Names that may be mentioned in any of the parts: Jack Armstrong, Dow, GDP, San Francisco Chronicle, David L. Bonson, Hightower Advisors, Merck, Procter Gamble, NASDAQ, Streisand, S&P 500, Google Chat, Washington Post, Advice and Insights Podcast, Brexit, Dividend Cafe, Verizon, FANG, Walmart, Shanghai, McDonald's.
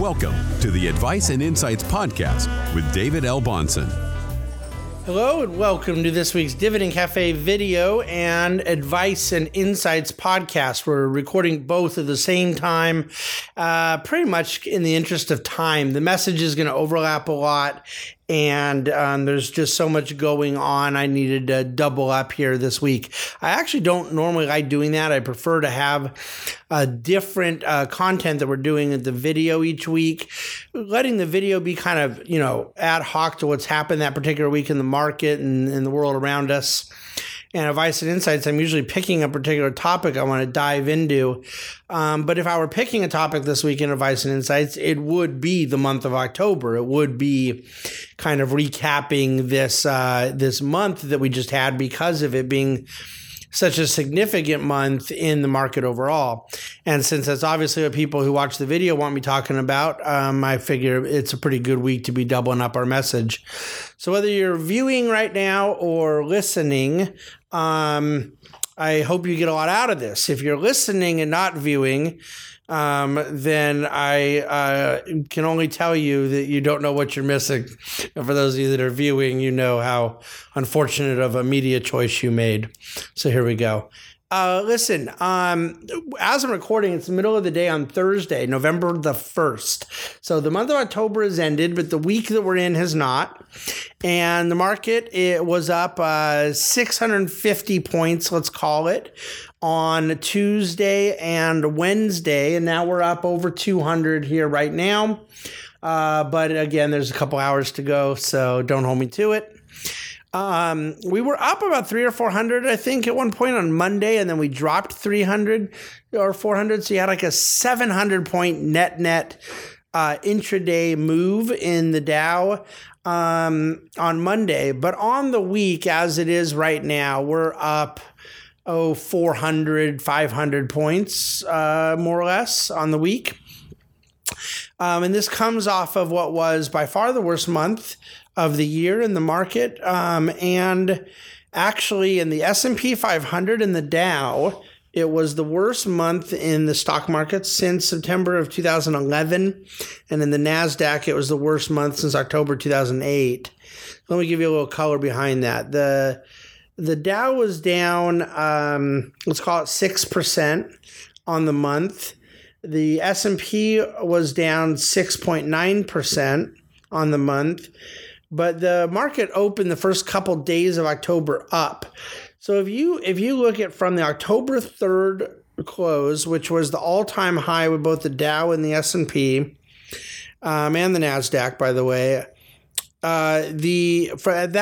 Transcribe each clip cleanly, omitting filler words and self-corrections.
Welcome to the Advice and Insights Podcast with David L. Bonson. Hello and welcome to this week's Dividend Cafe video and Advice and Insights Podcast. We're recording both at the same time, pretty much in the interest of time. The message is going to overlap a lot, and there's just so much going on. I needed to double up here this week. I actually don't normally like doing that. I prefer to have different content that we're doing at the video each week, letting the video be kind of, you know, ad hoc to what's happened that particular week in the market and in the world around us. And Advice and Insights, I'm usually picking a particular topic I want to dive into. But if I were picking a topic this week in Advice and Insights, it would be the month of October. It would be kind of recapping this this month that we just had because of it being such a significant month in the market overall. And since that's obviously what people who watch the video want me talking about, I figure it's a pretty good week to be doubling up our message. So whether you're viewing right now or listening, I hope you get a lot out of this. If you're listening and not viewing, then I can only tell you that you don't know what you're missing. And for those of you that are viewing, you know how unfortunate of a media choice you made. So here we go. Listen, as I'm recording, it's the middle of the day on Thursday, November the 1st. So the month of October has ended, but the week that we're in has not. And the market, it was up 650 points, let's call it, on Tuesday and Wednesday. And now we're up over 200 here right now. But again, there's a couple hours to go, so don't hold me to it. We were up about 300 or 400, I think, at one point on Monday, and then we dropped 300 or 400. So you had like a 700 point net intraday move in the Dow on Monday. But on the week, as it is right now, we're up 400, 500 points, more or less, on the week. And this comes off of what was by far the worst month of the year in the market. And actually in the S&P 500 and the Dow, it was the worst month in the stock market since September of 2011. And in the NASDAQ, it was the worst month since October 2008. Let me give you a little color behind that. The Dow was down, let's call it 6% on the month. The S&P was down 6.9% on the month. But the market opened the first couple days of October up. So if you look at from the October 3rd close, which was the all-time high with both the Dow and the S&P, and the NASDAQ, by the way, at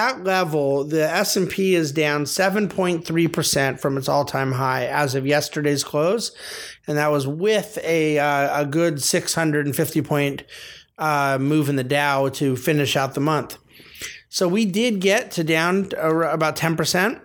that level, the S&P is down 7.3% from its all-time high as of yesterday's close. And that was with a good 650-point move in the Dow to finish out the month. So we did get to down about 10%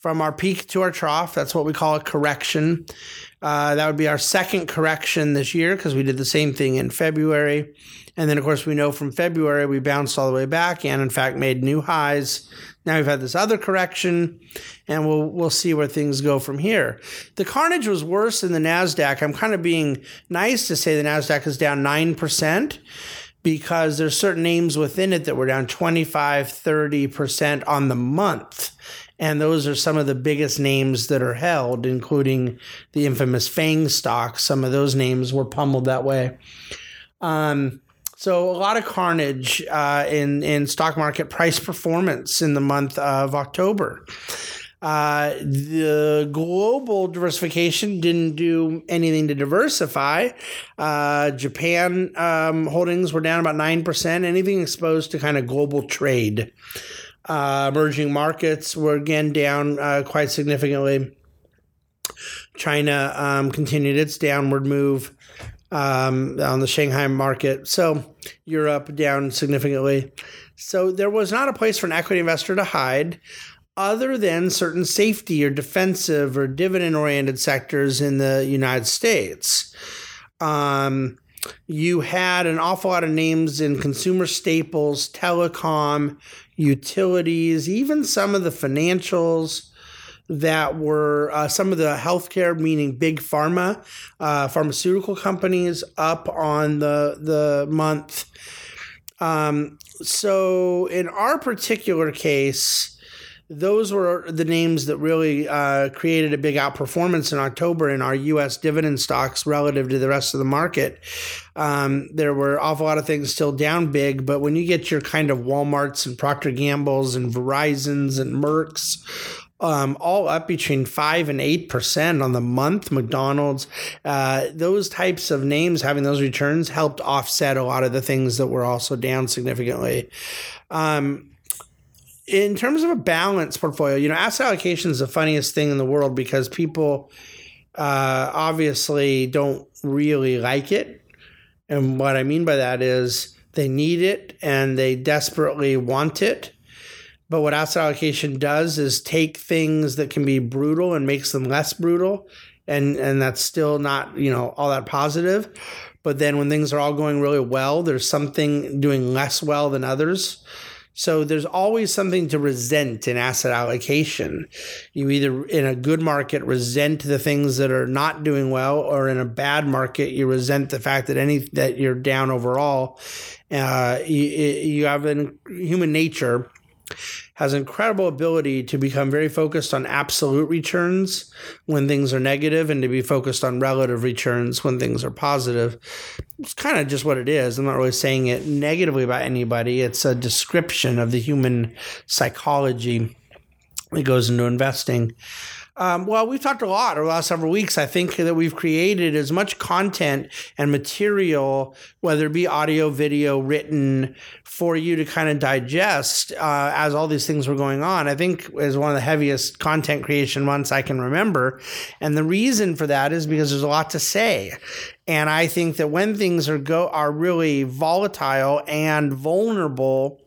from our peak to our trough. That's what we call a correction. That would be our second correction this year because we did the same thing in February. And then, of course, we know from February we bounced all the way back and, in fact, made new highs. Now we've had this other correction, and we'll see where things go from here. The carnage was worse in the NASDAQ. I'm kind of being nice to say the NASDAQ is down 9% because there's certain names within it that were down 25%, 30% on the month. And those are some of the biggest names that are held, including the infamous FANG stock. Some of those names were pummeled that way. So a lot of carnage in stock market price performance in the month of October. The global diversification didn't do anything to diversify. Japan holdings were down about 9%. Anything exposed to kind of global trade. Emerging markets were again down quite significantly. China continued its downward move. On the Shanghai market. So Europe down significantly. So there was not a place for an equity investor to hide other than certain safety or defensive or dividend-oriented sectors in the United States. You had an awful lot of names in consumer staples, telecom, utilities, even some of the financials, that were some of the healthcare, meaning big pharma, pharmaceutical companies up on the month. So in our particular case, those were the names that really created a big outperformance in October in our U.S. dividend stocks relative to the rest of the market. There were an awful lot of things still down big, but when you get your kind of Walmarts and Procter Gambles and Verizons and Mercks, all up between 5 and 8% on the month, McDonald's, those types of names having those returns helped offset a lot of the things that were also down significantly. In terms of a balanced portfolio, you know, asset allocation is the funniest thing in the world because people obviously don't really like it. And what I mean by that is they need it and they desperately want it. But what asset allocation does is take things that can be brutal and makes them less brutal. And that's still not, you know, all that positive. But then when things are all going really well, there's something doing less well than others. So there's always something to resent in asset allocation. You either in a good market resent the things that are not doing well, or in a bad market you resent the fact that that you're down overall. You have human nature has incredible ability to become very focused on absolute returns when things are negative and to be focused on relative returns when things are positive. It's kind of just what it is. I'm not really saying it negatively about anybody. It's a description of the human psychology that goes into investing. Well, we've talked a lot over the last several weeks. I think that we've created as much content and material, whether it be audio, video, written, for you to kind of digest as all these things were going on. I think is one of the heaviest content creation months I can remember. And the reason for that is because there's a lot to say. And I think that when things are really volatile and vulnerable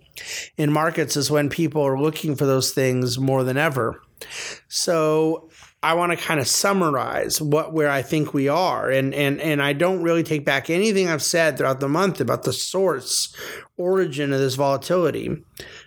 in markets is when people are looking for those things more than ever. So I want to kind of summarize where I think we are. And I don't really take back anything I've said throughout the month about the origin of this volatility.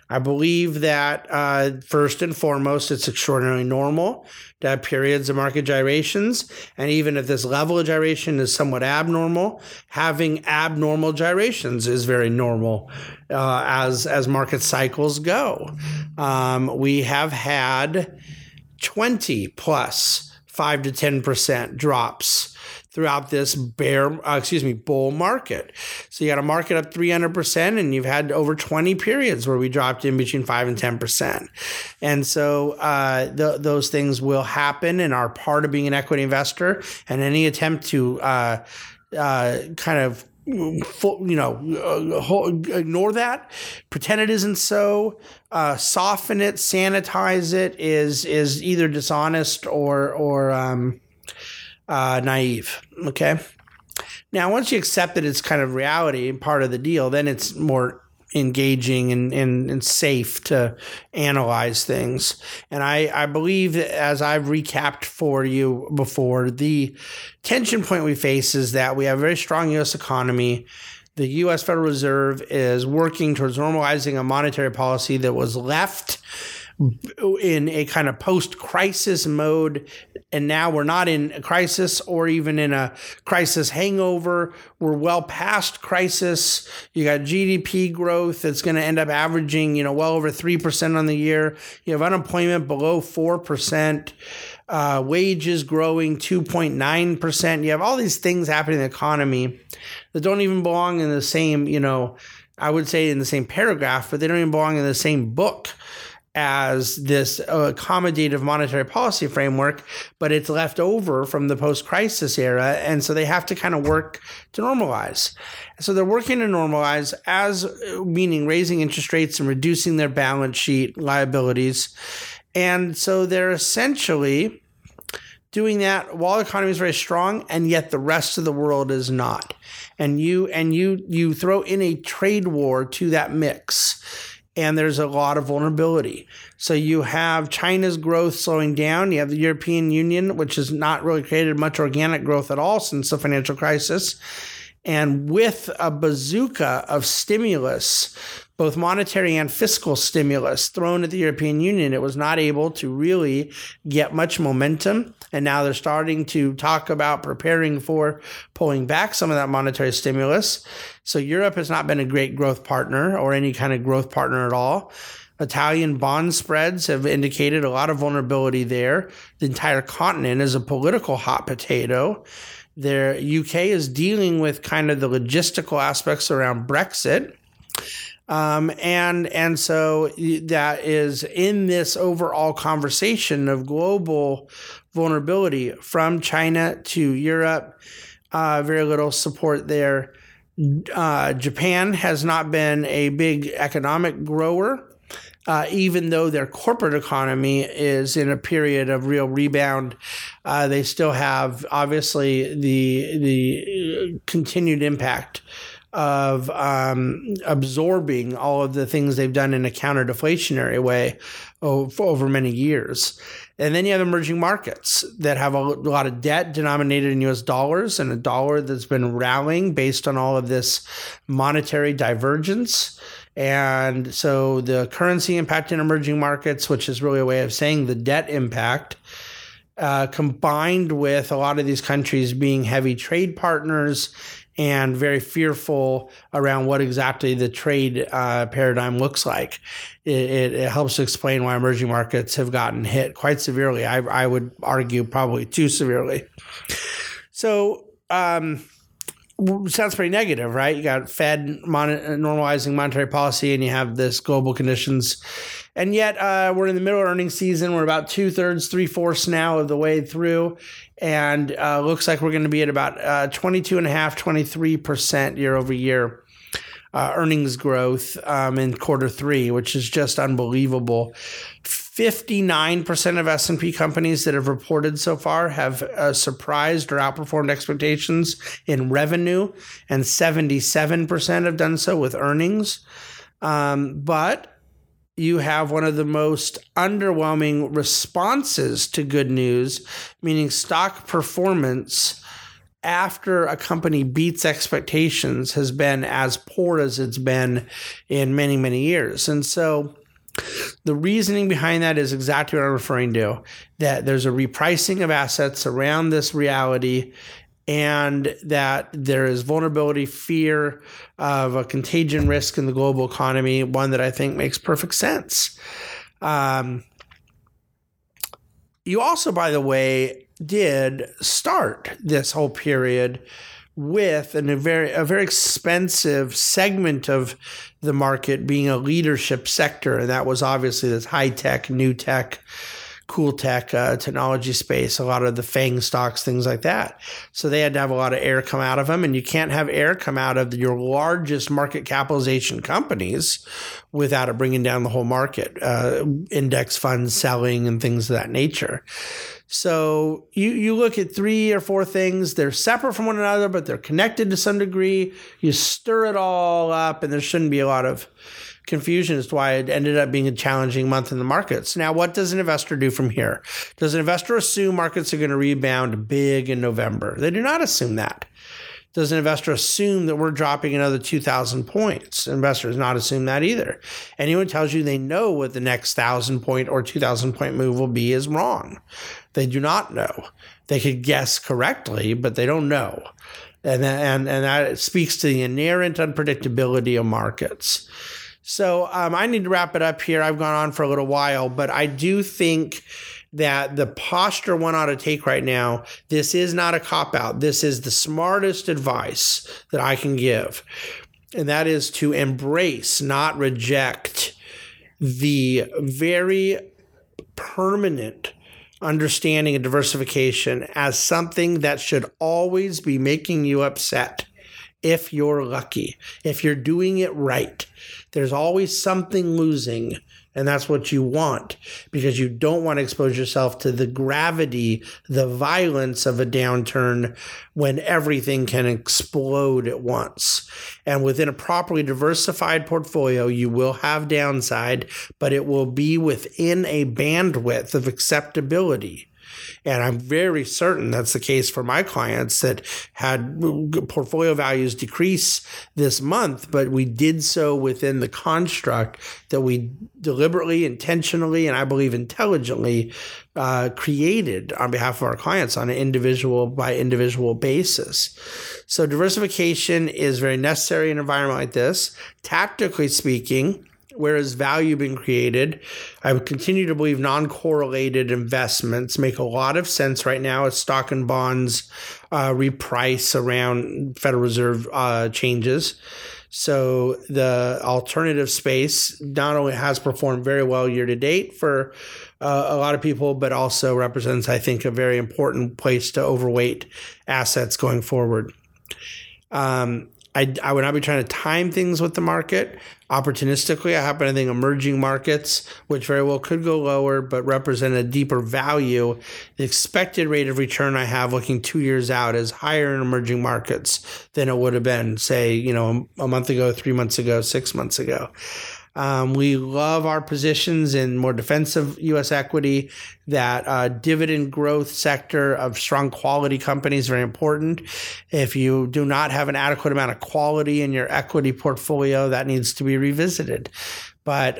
I believe that first and foremost, it's extraordinarily normal to have periods of market gyrations. And even if this level of gyration is somewhat abnormal, having abnormal gyrations is very normal as market cycles go. We have had 20 plus 5 to 10% drops throughout this bull market. So you got a market up 300% and you've had over 20 periods where we dropped in between 5 and 10%. And so those things will happen and are part of being an equity investor. And any attempt to kind of ignore that, pretend it isn't so, soften it, sanitize it is either dishonest or naive. Okay. Now, once you accept that it's kind of reality and part of the deal, then it's more engaging and safe to analyze things. And I believe, as I've recapped for you before, the tension point we face is that we have a very strong U.S. economy. The U.S. Federal Reserve is working towards normalizing a monetary policy that was left in a kind of post-crisis mode, and now we're not in a crisis or even in a crisis hangover. We're well past crisis. You got GDP growth that's going to end up averaging, well over 3% on the year. You have unemployment below 4%. Wages growing 2.9%. You have all these things happening in the economy that don't even belong in the same, I would say in the same paragraph, but they don't even belong in the same book as this accommodative monetary policy framework, but it's left over from the post-crisis era. And so they have to kind of work to normalize. So they're working to normalize, as meaning raising interest rates and reducing their balance sheet liabilities. And so they're essentially doing that while the economy is very strong, and yet the rest of the world is not. And you throw in a trade war to that mix. And there's a lot of vulnerability. So you have China's growth slowing down. You have the European Union, which has not really created much organic growth at all since the financial crisis. And with a bazooka of stimulus, both monetary and fiscal stimulus thrown at the European Union, it was not able to really get much momentum. And now they're starting to talk about preparing for pulling back some of that monetary stimulus. So Europe has not been a great growth partner or any kind of growth partner at all. Italian bond spreads have indicated a lot of vulnerability there. The entire continent is a political hot potato. Their UK is dealing with kind of the logistical aspects around Brexit. And so that is in this overall conversation of global vulnerability from China to Europe, very little support there. Japan has not been a big economic grower, even though their corporate economy is in a period of real rebound. They still have obviously the continued impact of absorbing all of the things they've done in a counter-deflationary way over many years. And then you have emerging markets that have a lot of debt denominated in U.S. dollars and a dollar that's been rallying based on all of this monetary divergence. And so the currency impact in emerging markets, which is really a way of saying the debt impact, combined with a lot of these countries being heavy trade partners and very fearful around what exactly the trade paradigm looks like. It helps to explain why emerging markets have gotten hit quite severely. I would argue probably too severely. So sounds pretty negative, right? You got Fed normalizing monetary policy, and you have this global conditions. And yet we're in the middle of earnings season. We're about three-fourths now of the way through. And looks like we're going to be at about 22.5%, 23% year over year earnings growth in quarter three, which is just unbelievable. 59% of S&P companies that have reported so far have surprised or outperformed expectations in revenue, and 77% have done so with earnings. But you have one of the most underwhelming responses to good news, meaning stock performance after a company beats expectations has been as poor as it's been in many, many years. And so the reasoning behind that is exactly what I'm referring to, that there's a repricing of assets around this reality, and that there is vulnerability, fear of a contagion risk in the global economy, one that I think makes perfect sense. You also, by the way, did start this whole period with a very expensive segment of the market being a leadership sector, and that was obviously this high-tech, new tech, cool tech, technology space, a lot of the FANG stocks, things like that. So they had to have a lot of air come out of them, and you can't have air come out of your largest market capitalization companies without it bringing down the whole market, index funds selling and things of that nature. So you look at three or four things. They're separate from one another, but they're connected to some degree. You stir it all up, and there shouldn't be a lot of confusion as to why it ended up being a challenging month in the markets. Now, what does an investor do from here? Does an investor assume markets are going to rebound big in November? They do not assume that. Does an investor assume that we're dropping another 2,000 points? Investors not assume that either. Anyone tells you they know what the next 1,000 point or 2,000 point move will be is wrong. They do not know. They could guess correctly, but they don't know. And that speaks to the inherent unpredictability of markets. So I need to wrap it up here. I've gone on for a little while, but I do think that the posture one ought to take right now, this is not a cop-out. This is the smartest advice that I can give, and that is to embrace, not reject, the very permanent understanding of diversification as something that should always be making you upset. If you're lucky, if you're doing it right, there's always something losing, and that's what you want, because you don't want to expose yourself to the gravity, the violence of a downturn when everything can explode at once. And within a properly diversified portfolio, you will have downside, but it will be within a bandwidth of acceptability. And I'm very certain that's the case for my clients that had portfolio values decrease this month, but we did so within the construct that we deliberately, intentionally, and I believe intelligently created on behalf of our clients on an individual by individual basis. So diversification is very necessary in an environment like this. Tactically speaking, where is value being created? I would continue to believe non-correlated investments make a lot of sense right now as stock and bonds reprice around Federal Reserve changes. So the alternative space not only has performed very well year to date for a lot of people, but also represents, I think, a very important place to overweight assets going forward. I would not be trying to time things with the market. Opportunistically, I happen to think emerging markets, which very well could go lower, but represent a deeper value. The expected rate of return I have looking 2 years out is higher in emerging markets than it would have been, say, a month ago, 3 months ago, 6 months ago. We love our positions in more defensive U.S. equity, that dividend growth sector of strong quality companies, very important. If you do not have an adequate amount of quality in your equity portfolio, that needs to be revisited. But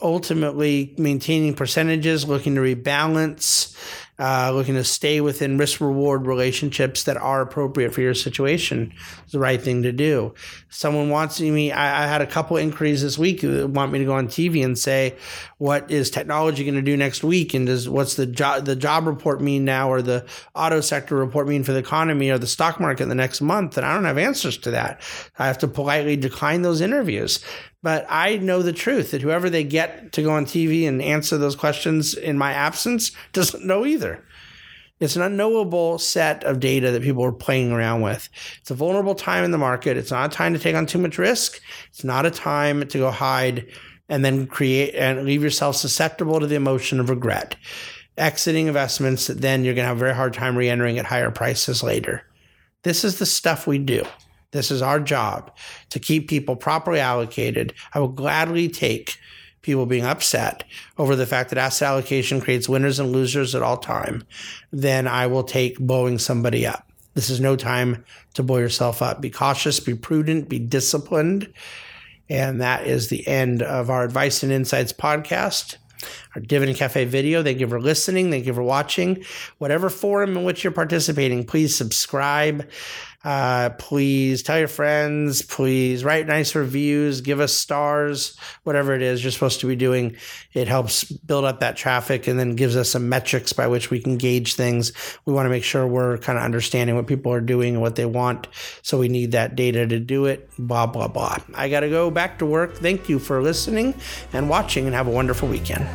ultimately, maintaining percentages, looking to rebalance, looking to stay within risk-reward relationships that are appropriate for your situation is the right thing to do. Someone wants me, I had a couple inquiries this week who want me to go on TV and say, what is technology going to do next week? And what's the job report mean now, or the auto sector report mean for the economy or the stock market in the next month? And I don't have answers to that. I have to politely decline those interviews. But I know the truth that whoever they get to go on TV and answer those questions in my absence doesn't know either. It's an unknowable set of data that people are playing around with. It's a vulnerable time in the market. It's not a time to take on too much risk. It's not a time to go hide and then create and leave yourself susceptible to the emotion of regret. Exiting investments that then you're going to have a very hard time re-entering at higher prices later. This is the stuff we do. This is our job, to keep people properly allocated. I will gladly take people being upset over the fact that asset allocation creates winners and losers at all time. Then I will take blowing somebody up. This is no time to blow yourself up. Be cautious, be prudent, be disciplined. And that is the end of our Advice and Insights podcast. Our Dividend Cafe video. Thank you for listening. Thank you for watching. Whatever forum in which you're participating, please subscribe. Please tell your friends. Please write nice reviews. Give us stars. Whatever it is you're supposed to be doing, it helps build up that traffic and then gives us some metrics by which we can gauge things. We want to make sure we're kind of understanding what people are doing and what they want. So we need that data to do it. Blah, blah, blah. I got to go back to work. Thank you for listening and watching, and have a wonderful weekend.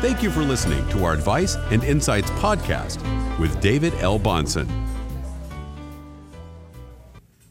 Thank you for listening to our Advice and Insights podcast with David L. Bonson.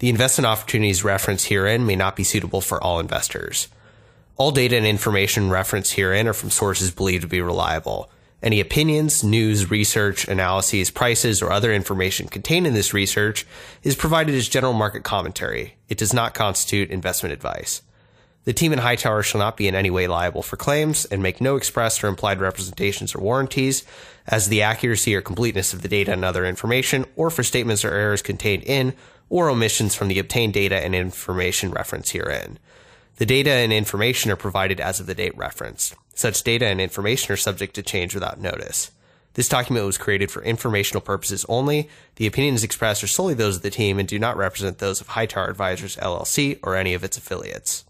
The investment opportunities referenced herein may not be suitable for all investors. All data and information referenced herein are from sources believed to be reliable. Any opinions, news, research, analyses, prices, or other information contained in this research is provided as general market commentary. It does not constitute investment advice. The team in Hightower shall not be in any way liable for claims and make no express or implied representations or warranties as to the accuracy or completeness of the data and other information, or for statements or errors contained in or omissions from the obtained data and information referenced herein. The data and information are provided as of the date referenced. Such data and information are subject to change without notice. This document was created for informational purposes only. The opinions expressed are solely those of the team and do not represent those of Hightower Advisors, LLC, or any of its affiliates.